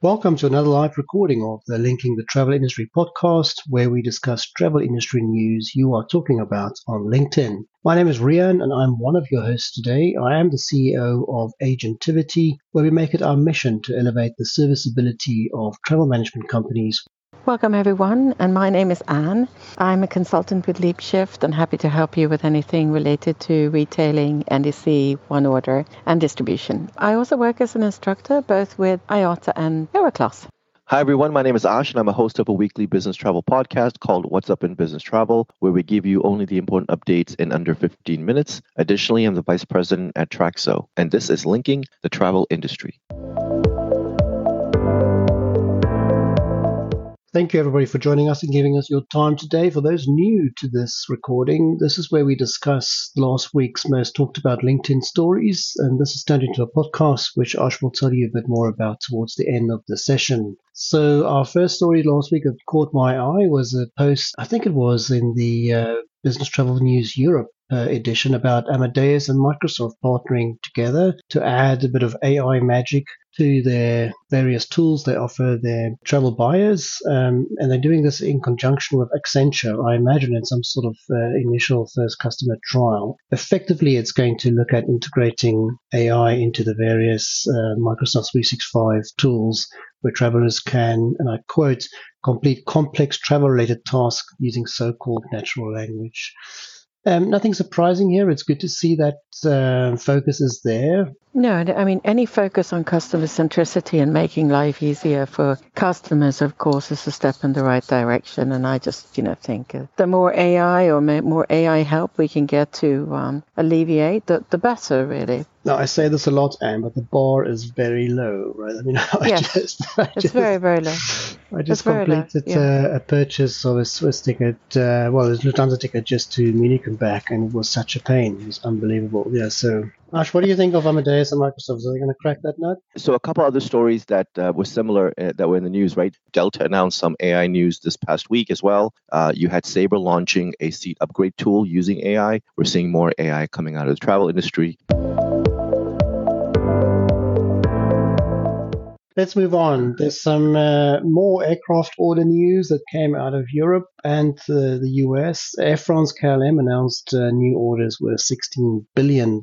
Welcome to another live recording of the Linking the Travel Industry podcast, where we discuss travel industry news you are talking about on LinkedIn. My name is Riaan and I'm one of your hosts today. I am the CEO of Agentivity, where we make it our mission to elevate the serviceability of travel management companies. Welcome everyone, and my name is Anne. I'm a consultant with LeapShift and happy to help you with anything related to retailing, NDC, one order and distribution. I also work as an instructor both with IOTA and AeroClass. Hi everyone, my name is Aash and I'm a host of a weekly business travel podcast called What's Up in Business Travel, where we give you only the important updates in under 15 minutes. Additionally, I'm the vice president at Traxo, and this is Linking the Travel Industry. Thank you, everybody, for joining us and giving us your time today. For those new to this recording, this is where we discuss last week's most talked about LinkedIn stories, and this is turned into a podcast, which Ash will tell you a bit more about towards the end of the session. So our first story last week that caught my eye was a post, I think it was in the Business Travel News Europe edition, about Amadeus and Microsoft partnering together to add a bit of AI magic to their various tools they offer their travel buyers, and they're doing this in conjunction with Accenture, I imagine, in some sort of initial first customer trial. Effectively, it's going to look at integrating AI into the various Microsoft 365 tools, where travelers can, and I quote, complete complex travel-related tasks using so-called natural language. Nothing surprising here. It's good to see that focus is there. No, I mean, any focus on customer centricity and making life easier for customers, of course, is a step in the right direction. And I just, think the more AI or more AI help we can get to alleviate, the better, really. Now, I say this a lot, Anne, but the bar is very low, right? I mean, it's very, very low. I just completed a purchase of a Swiss ticket, a Lufthansa ticket just to Munich and back, and it was such a pain. It was unbelievable. Yeah, so Ash, what do you think of Amadeus and Microsoft? Are they going to crack that nut? So a couple other stories that were similar that were in the news, right? Delta announced some AI news this past week as well. You had Sabre launching a seat upgrade tool using AI. We're seeing more AI coming out of the travel industry. Let's move on. There's some more aircraft order news that came out of Europe and the US. Air France-KLM announced new orders were $16 billion,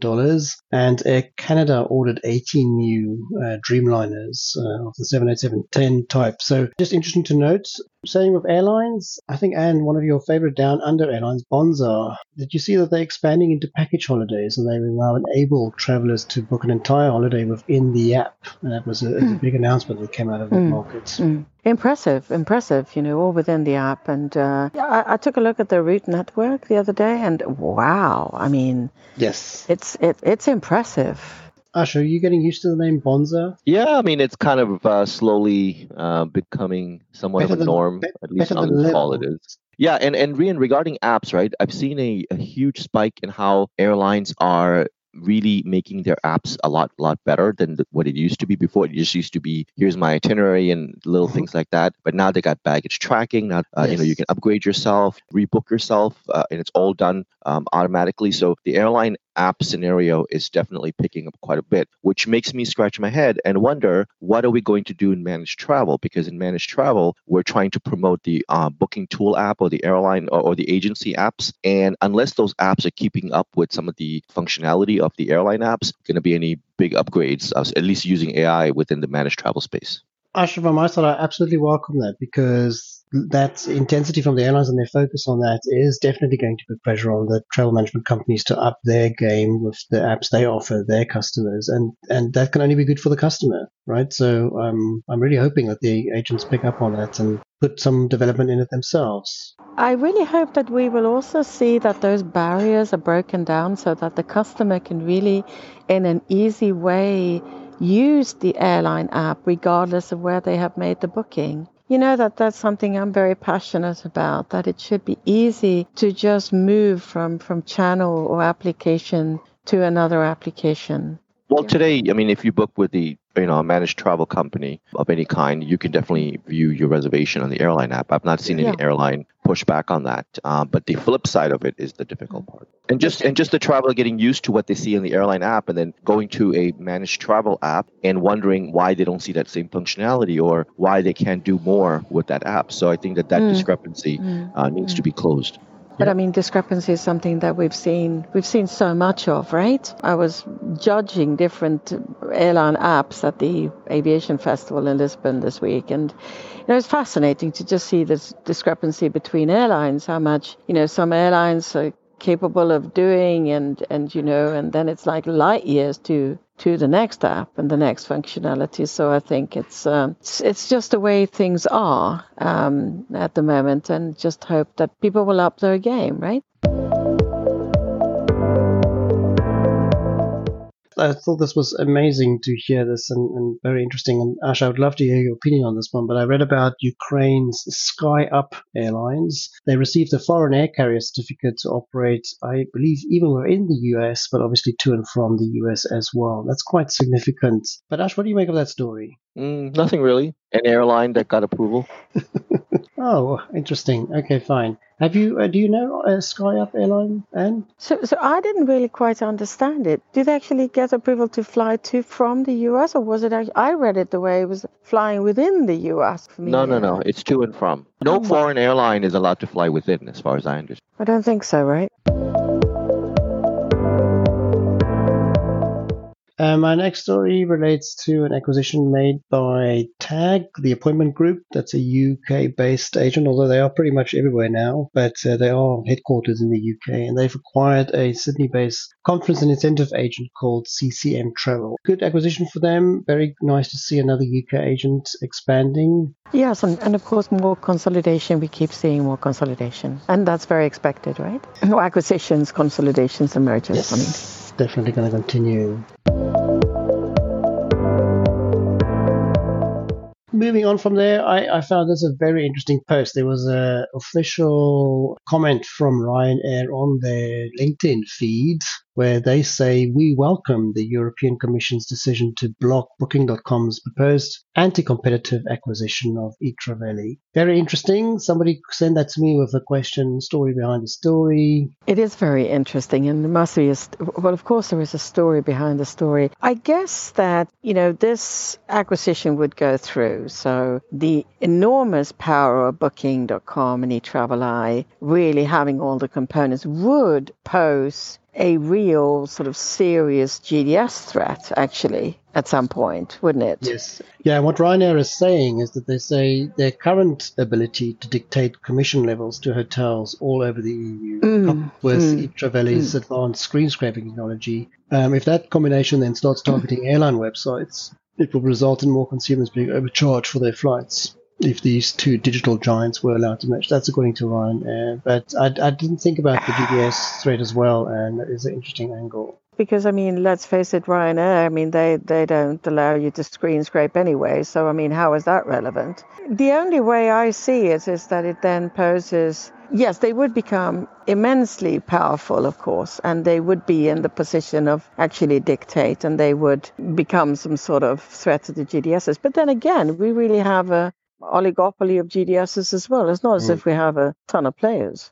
and Air Canada ordered 18 new Dreamliners of the 787-10 type. So just interesting to note. Staying with airlines, I think, Anne, one of your favorite down under airlines, Bonza, did you see that they're expanding into package holidays and they will now enable travelers to book an entire holiday within the app? And that was a big announcement that came out of the market. Impressive, all within the app. And I took a look at the route network the other day and wow, I mean, yes, it's impressive. Ash, are you getting used to the name Bonza? Yeah, I mean, it's kind of slowly becoming somewhat better of a norm, at least on the call it is. Yeah, and Rian, regarding apps, right, I've seen a huge spike in how airlines are really making their apps a lot better than what it used to be before. It just used to be, here's my itinerary and little things like that. But now they got baggage tracking. Now, you can upgrade yourself, rebook yourself, and it's all done automatically. So the airline app scenario is definitely picking up quite a bit, which makes me scratch my head and wonder, what are we going to do in managed travel? Because in managed travel, we're trying to promote the booking tool app or the airline or the agency apps. And unless those apps are keeping up with some of the functionality of the airline apps, going to be any big upgrades, at least using AI within the managed travel space. Ash, from my side, I absolutely welcome that, because that intensity from the airlines and their focus on that is definitely going to put pressure on the travel management companies to up their game with the apps they offer their customers. And that can only be good for the customer, right? So I'm really hoping that the agents pick up on that and put some development in it themselves. I really hope that we will also see that those barriers are broken down so that the customer can really, in an easy way, use the airline app regardless of where they have made the booking. You know, that's something I'm very passionate about, that it should be easy to just move from channel or application to another application. Well, today, I mean, if you book with the a managed travel company of any kind, you can definitely view your reservation on the airline app. I've not seen any airline push back on that. But the flip side of it is the difficult part. And just the traveler getting used to what they see in the airline app and then going to a managed travel app and wondering why they don't see that same functionality or why they can't do more with that app. So I think that discrepancy needs to be closed. But I mean, discrepancy is something that we've seen so much of, right? I was judging different airline apps at the Aviation Festival in Lisbon this week. And, you know, it's fascinating to just see this discrepancy between airlines, how much, you know, some airlines are capable of doing and then it's like light years to the next app and the next functionality. So I think it's just the way things are at the moment, and just hope that people will up their game, right? I thought this was amazing to hear this and very interesting. And Ash, I would love to hear your opinion on this one, but I read about Ukraine's SkyUp Airlines. They received a foreign air carrier certificate to operate, I believe, even within the US, but obviously to and from the US as well. That's quite significant. But Ash, what do you make of that story? Nothing really. An airline that got approval. Oh, interesting. Okay, fine. Have you? Do you know SkyUp Airlines, Anne? So I didn't really quite understand it. Did they actually get approval to fly to from the U.S., or was it? I read it the way it was flying within the U.S. For me. No. It's to and from. No foreign airline is allowed to fly within, as far as I understand. I don't think so, right? My next story relates to an acquisition made by TAG, the appointment group. That's a UK-based agent, although they are pretty much everywhere now, but they are headquartered in the UK, and they've acquired a Sydney-based conference and incentive agent called CCM Travel. Good acquisition for them. Very nice to see another UK agent expanding. Yes, and of course more consolidation. We keep seeing more consolidation, and that's very expected, right? More acquisitions, consolidations and mergers. Yes, definitely going to continue. Moving on from there, I found this a very interesting post. There was an official comment from Ryanair on their LinkedIn feed, where they say, "We welcome the European Commission's decision to block Booking.com's proposed anti-competitive acquisition of Etraveli." Very interesting. Somebody send that to me with a question, story behind the story. It is very interesting, and there must be of course there is a story behind the story. I guess that, you know, this acquisition would go through, so the enormous power of Booking.com and Etraveli, really having all the components, would pose a real sort of serious GDS threat, actually, at some point, wouldn't it? Yes. Yeah, what Ryanair is saying is that they say their current ability to dictate commission levels to hotels all over the EU, coupled with Etraveli's advanced screen scraping technology, if that combination then starts targeting airline websites, it will result in more consumers being overcharged for their flights. If these two digital giants were allowed to merge. That's according to Ryanair. But I didn't think about the GDS threat as well, and that is an interesting angle. Because, I mean, let's face it, Ryanair, I mean, they don't allow you to screen scrape anyway. So, I mean, how is that relevant? The only way I see it is that it then poses... Yes, they would become immensely powerful, of course, and they would be in the position of actually dictate, and they would become some sort of threat to the GDSs. But then again, we really have a oligopoly of GDSs as well. It's not as if we have a ton of players.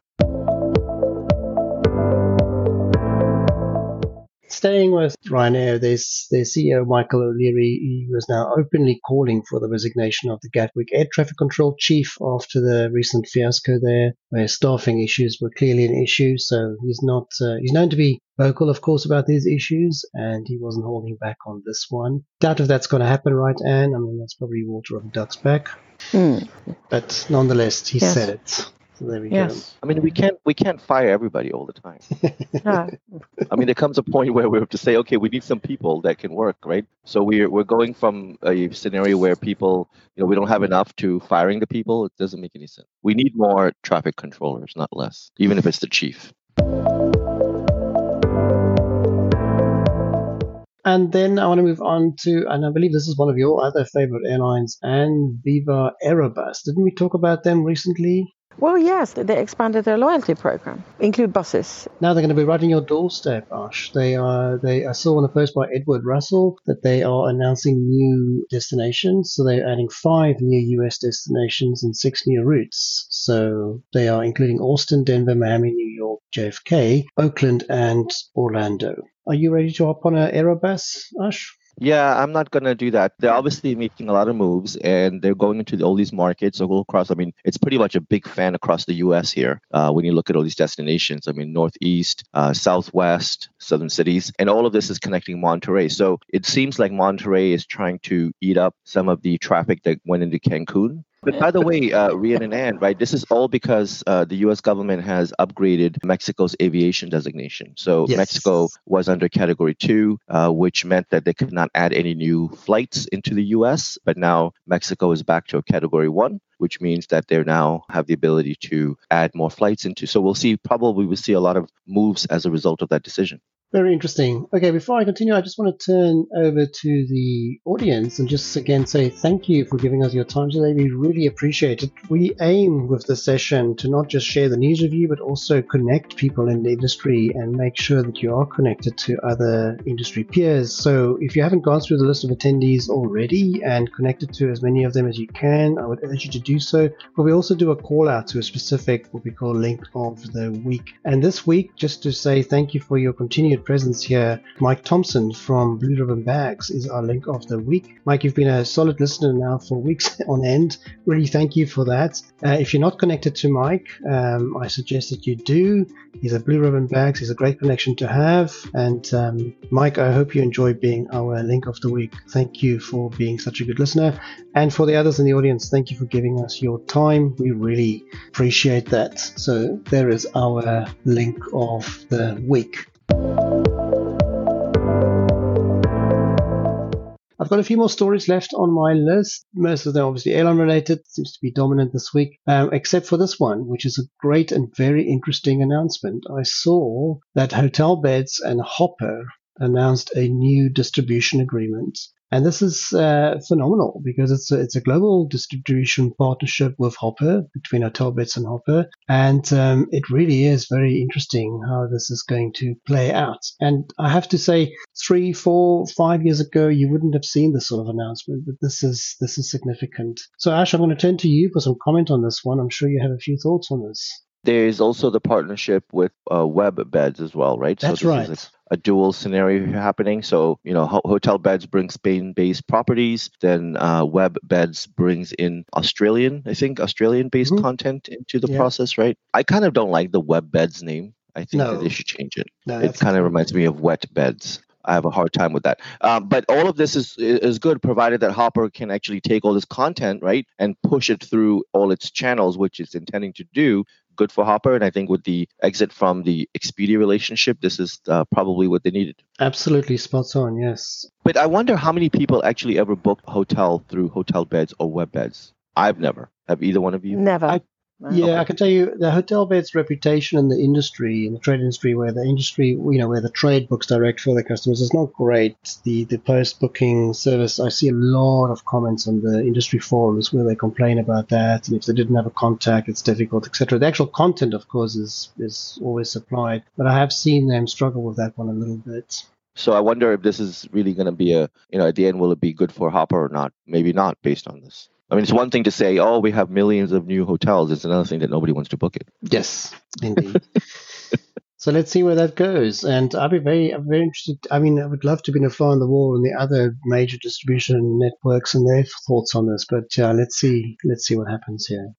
Staying with Ryanair, their CEO, Michael O'Leary, he was now openly calling for the resignation of the Gatwick air traffic control chief after the recent fiasco there, where staffing issues were clearly an issue. So he's known to be vocal, of course, about these issues, and he wasn't holding back on this one. Doubt if that's going to happen, right, Anne? I mean, that's probably water off a duck's back. But nonetheless, he said it. So there we go. I mean, we can't fire everybody all the time. No. I mean, there comes a point where we have to say, okay, we need some people that can work, right? So we're going from a scenario where people, you know, we don't have enough to firing the people. It doesn't make any sense. We need more traffic controllers, not less, even if it's the chief. And then I want to move on to, and I believe this is one of your other favorite airlines, and Viva Aerobus. Didn't we talk about them recently? Well, yes, they expanded their loyalty program, include buses. Now they're going to be right on your doorstep, Aash. I saw on the post by Edward Russell that they are announcing new destinations. So they're adding 5 new US destinations and 6 new routes. So they are including Austin, Denver, Miami, New York, JFK, Oakland, and Orlando. Are you ready to hop on an Aerobus, Aash? Yeah, I'm not going to do that. They're obviously making a lot of moves and they're going into all these markets across. I mean, it's pretty much a big fan across the U.S. here when you look at all these destinations. I mean, Northeast, Southwest, Southern cities, and all of this is connecting Monterey. So it seems like Monterey is trying to eat up some of the traffic that went into Cancun. But by the way, Rian and Anne, right, this is all because the U.S. government has upgraded Mexico's aviation designation. So yes. Mexico was under Category 2, which meant that they could not add any new flights into the U.S. But now Mexico is back to a Category 1, which means that they now have the ability to add more flights into. So we'll see a lot of moves as a result of that decision. Very interesting. Okay, before I continue, I just want to turn over to the audience and just again say thank you for giving us your time today. We really appreciate it. We aim with the session to not just share the news with you, but also connect people in the industry and make sure that you are connected to other industry peers. So if you haven't gone through the list of attendees already and connected to as many of them as you can, I would urge you to do so. But we also do a call out to a specific, what we call link of the week. And this week, just to say thank you for your continued presence here. Mike Thompson from Blue Ribbon Bags is our link of the week. Mike, you've been a solid listener now for weeks on end. Really thank you for that. If you're not connected to Mike, I suggest that you do. He's at Blue Ribbon Bags. He's a great connection to have. And Mike, I hope you enjoy being our link of the week. Thank you for being such a good listener. And for the others in the audience, thank you for giving us your time. We really appreciate that. So there is our link of the week. I've got a few more stories left on my list. Most of them obviously airline related, seems to be dominant this week, except for this one, which is a great and very interesting announcement. I saw that Hotelbeds and Hopper announced a new distribution agreement. And this is phenomenal because it's a global distribution partnership with Hopper, between Hotelbeds and Hopper. And it really is very interesting how this is going to play out. And I have to say, 3, 4, 5 years ago, you wouldn't have seen this sort of announcement, but this is significant. So, Aash, I'm going to turn to you for some comment on this one. I'm sure you have a few thoughts on this. There is also the partnership with WebBeds as well, right? That's so this right. Is a dual scenario happening. So, you know, Hotelbeds brings Spain-based properties, then WebBeds brings in Australian-based content into the process, right? I kind of don't like the WebBeds name. I think that they should change it. No, it kind of reminds me of wet beds. I have a hard time with that. But all of this is good, provided that Hopper can actually take all this content, right, and push it through all its channels, which it's intending to do. Good for Hopper. And I think with the exit from the Expedia relationship, this is probably what they needed. Absolutely spot on, yes. But I wonder how many people actually ever booked a hotel through Hotelbeds or WebBeds. I've never. Have either one of you? Never. Yeah, okay. I can tell you the Hotelbeds reputation in the industry, where the trade books direct for their customers is not great. The post-booking service, I see a lot of comments on the industry forums where they complain about that. And if they didn't have a contact, it's difficult, etc. The actual content, of course, is always supplied. But I have seen them struggle with that one a little bit. So I wonder if this is really going to be at the end, will it be good for Hopper or not? Maybe not based on this. I mean, it's one thing to say, oh, we have millions of new hotels. It's another thing that nobody wants to book it. Yes, indeed. So let's see where that goes. And I'd be very interested. I mean, I would love to be a fly on the wall and the other major distribution networks and their thoughts on this. But let's see what happens here.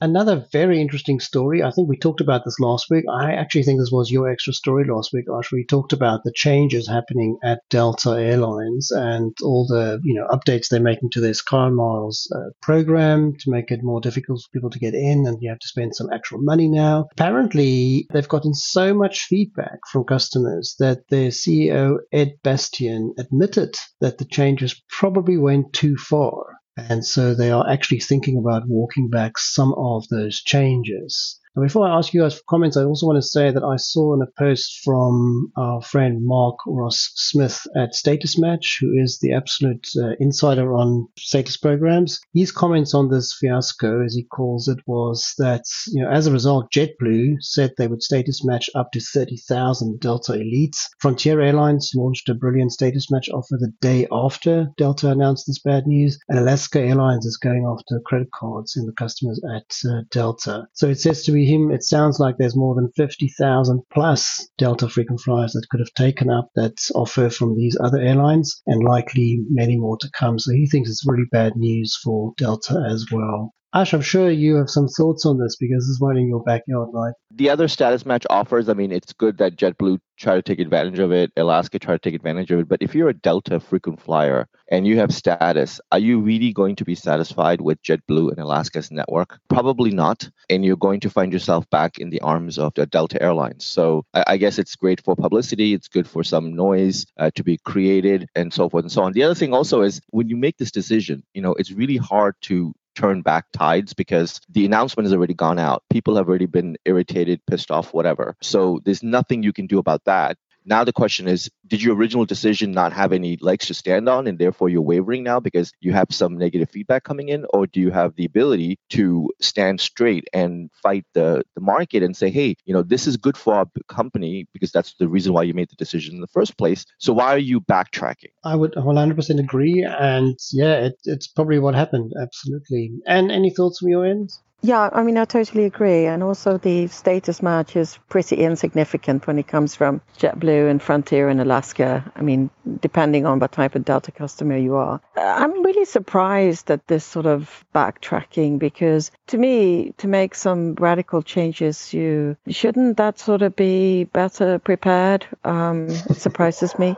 Another very interesting story. I think we talked about this last week. I actually think this was your extra story last week, Aash. We talked about the changes happening at Delta Airlines and all the updates they're making to their SkyMiles program to make it more difficult for people to get in, and you have to spend some actual money now. Apparently, they've gotten so much feedback from customers that their CEO, Ed Bastian, admitted that the changes probably went too far. And so they are actually thinking about walking back some of those changes. And before I ask you guys for comments, I also want to say that I saw in a post from our friend Mark Ross Smith at Status Match, who is the absolute insider on status programs. His comments on this fiasco, as he calls it, was that, you know, as a result, JetBlue said they would status match up to 30,000 Delta elites. Frontier Airlines launched a brilliant status match offer the day after Delta announced this bad news, and Alaska Airlines is going after credit cards in the customers at Delta. So it says to be him, it sounds like there's more than 50,000 plus Delta frequent flyers that could have taken up that offer from these other airlines, and likely many more to come. So he thinks it's really bad news for Delta as well. Ash, I'm sure you have some thoughts on this because this is right in your backyard, right? The other status match offers, I mean, it's good that JetBlue try to take advantage of it, Alaska try to take advantage of it. But if you're a Delta frequent flyer and you have status, are you really going to be satisfied with JetBlue and Alaska's network? Probably not. And you're going to find yourself back in the arms of the Delta Airlines. So I guess it's great for publicity. It's good for some noise to be created and so forth and so on. The other thing also is when you make this decision, you know, it's really hard to turn back tides because the announcement has already gone out. People have already been irritated, pissed off, whatever. So there's nothing you can do about that. Now the question is, did your original decision not have any legs to stand on and therefore you're wavering now because you have some negative feedback coming in? Or do you have the ability to stand straight and fight the market and say, hey, you know, this is good for our company because that's the reason why you made the decision in the first place. So why are you backtracking? I would 100% agree. And yeah, it's probably what happened. Absolutely. And any thoughts from your end? Yeah, I mean, I totally agree. And also the status match is pretty insignificant when it comes from JetBlue and Frontier and Alaska. I mean, depending on what type of Delta customer you are. I'm really surprised at this sort of backtracking because to me, to make some radical changes, you shouldn't that sort of be better prepared? It surprises me.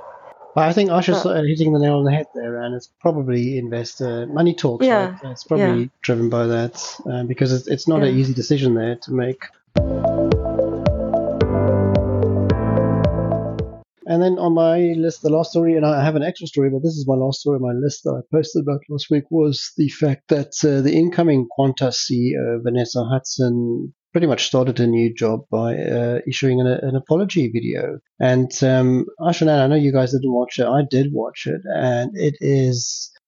Well, I think Ash is hitting the nail on the head there, and it's probably investor money talks. Yeah, right? It's probably driven by that because it's not an easy decision there to make. And then on my list, the last story, and I have an extra story, but this is my last story on my list that I posted about last week, was the fact that the incoming Qantas CEO, Vanessa Hudson, pretty much started a new job by issuing an apology video. And Ash and Anne, I know you guys didn't watch it. I did watch it, and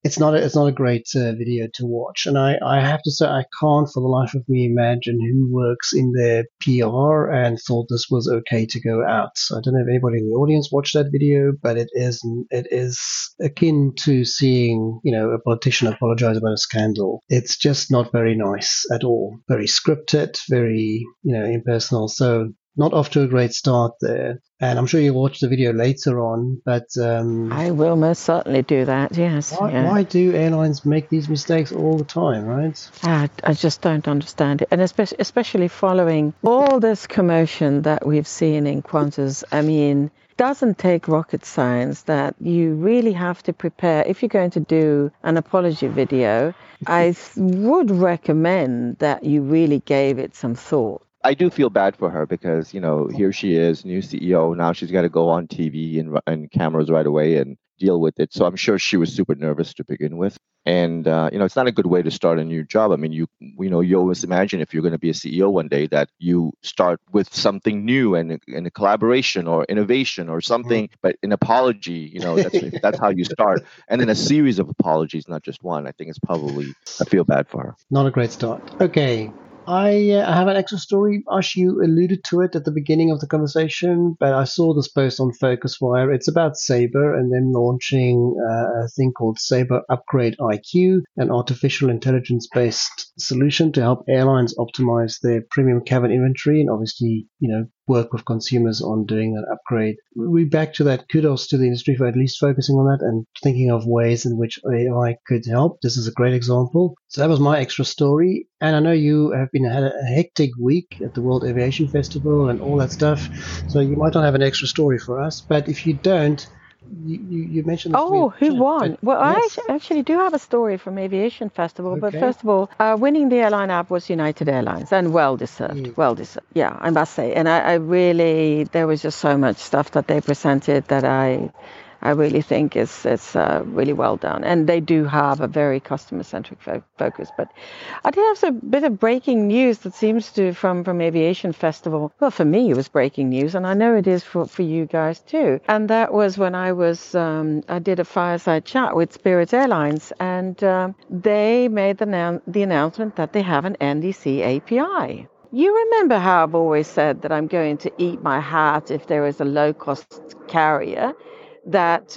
it's not a great video to watch. And I have to say, I can't for the life of me imagine who works in their PR and thought this was okay to go out. So I don't know if anybody in the audience watched that video, but it is akin to seeing, you know, a politician apologize about a scandal. It's just not very nice at all. Very scripted, very, you know, impersonal. So not off to a great start there. And I'm sure you'll watch the video later on, but... I will most certainly do that, yes. Why do airlines make these mistakes all the time, right? I just don't understand it. And especially following all this commotion that we've seen in Qantas. I mean, it doesn't take rocket science that you really have to prepare. If you're going to do an apology video, I would recommend that you really gave it some thought. I do feel bad for her because, you know, here she is, new CEO. Now she's got to go on TV and cameras right away and deal with it. So I'm sure she was super nervous to begin with. And, you know, it's not a good way to start a new job. I mean, you always imagine if you're going to be a CEO one day that you start with something new and a collaboration or innovation or something, but an apology, you know, that's how you start. And then a series of apologies, not just one. I think it's probably, I feel bad for her. Not a great start. Okay. I have an extra story. Ash, you alluded to it at the beginning of the conversation, but I saw this post on Focuswire. It's about Sabre and them launching a thing called Sabre Upgrade IQ, an artificial intelligence-based solution to help airlines optimize their premium cabin inventory and obviously, you know, work with consumers on doing that upgrade. We're back to that. Kudos to the industry for at least focusing on that and thinking of ways in which AI could help. This is a great example. So that was my extra story. And I know you have had a hectic week at the World Aviation Festival and all that stuff. So you might not have an extra story for us. But if you don't, you mentioned... Oh, who won? Well, yes. I actually do have a story from Aviation Festival, but first of all, winning the airline app was United Airlines, and well deserved. Yeah, I must say. And I really, there was just so much stuff that they presented that I I really think is really well done. And they do have a very customer-centric focus. But I did have a bit of breaking news that seems to, from Aviation Festival. Well, for me, it was breaking news, and I know it is for you guys too. And that was when I was, I did a fireside chat with Spirit Airlines, and they made the announcement that they have an NDC API. You remember how I've always said that I'm going to eat my hat if there is a low-cost carrier that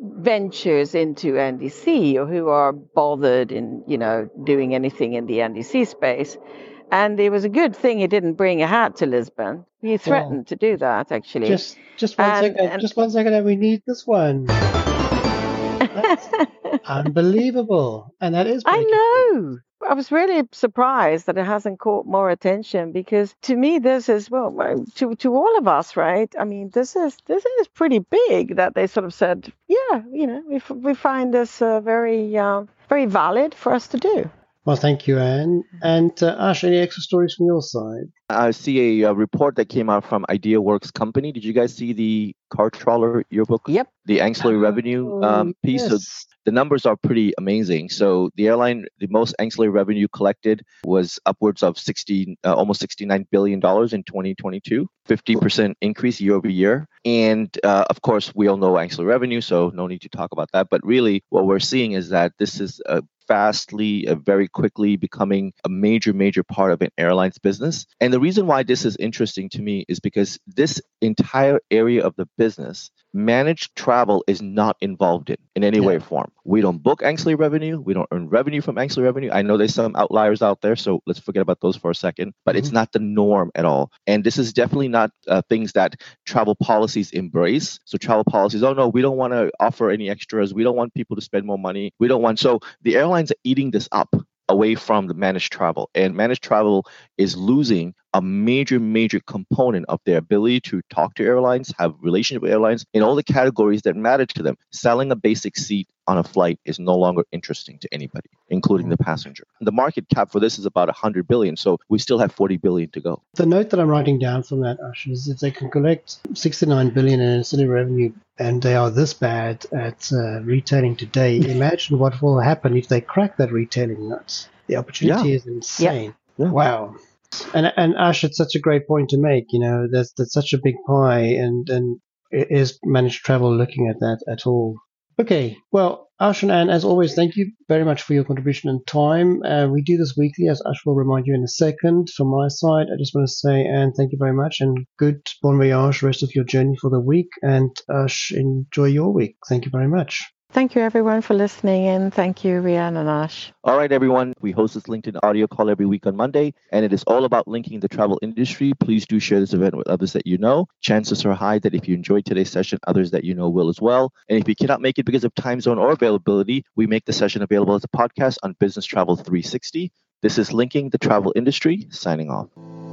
ventures into NDC, or who are bothered in, you know, doing anything in the NDC space. And it was a good thing he didn't bring a hat to Lisbon. He threatened to do that, actually. Just one second, we need this one. That's unbelievable. And that is breaking. I know. I was really surprised that it hasn't caught more attention, because to me this is, well, to all of us, right? I mean, this is pretty big that they sort of said, yeah, you know, we find this very valid for us to do. Well, thank you, Anne. And Ash, any extra stories from your side? I see a report that came out from IdeaWorks Company. Did you guys see the car trawler yearbook? Yep. The ancillary revenue piece. Yes. So the numbers are pretty amazing. So the airline, the most ancillary revenue collected was upwards of almost $69 billion in 2022, 50% increase year over year. And of course, we all know ancillary revenue, so no need to talk about that. But really, what we're seeing is that this is very quickly becoming a major part of an airline's business. And the reason why this is interesting to me is because this entire area of the business, managed travel is not involved in any way or form. We don't book ancillary revenue. We don't earn revenue from ancillary revenue. I know there's some outliers out there, so let's forget about those for a second, but it's not the norm at all. And this is definitely not things that travel policies embrace. So travel policies, oh no, we don't want to offer any extras. We don't want people to spend more money. We don't want, so the airlines are eating this up away from the managed travel, and managed travel is losing a major component of their ability to talk to airlines, have relationship with airlines in all the categories that matter to them. Selling a basic seat on a flight is no longer interesting to anybody, including the passenger. The market cap for this is about 100 billion, so we still have 40 billion to go. The note that I'm writing down from that, Ash, is if they can collect 69 billion in ancillary revenue and they are this bad at retailing today, imagine what will happen if they crack that retailing nut. The opportunity is insane. Yeah. Wow. And Ash, it's such a great point to make. You know, that's such a big pie, and is managed travel looking at that at all? Okay, well, Ash and Anne, as always, thank you very much for your contribution and time. We do this weekly, as Ash will remind you in a second. From my side, I just want to say, Anne, thank you very much, and good bon voyage, rest of your journey for the week, and Ash, enjoy your week. Thank you very much. Thank you, everyone, for listening, and thank you, Riaan and Ash. All right, everyone. We host this LinkedIn audio call every week on Monday, and it is all about linking the travel industry. Please do share this event with others that you know. Chances are high that if you enjoyed today's session, others that you know will as well. And if you cannot make it because of time zone or availability, we make the session available as a podcast on Business Travel 360. This is Linking the Travel Industry, signing off.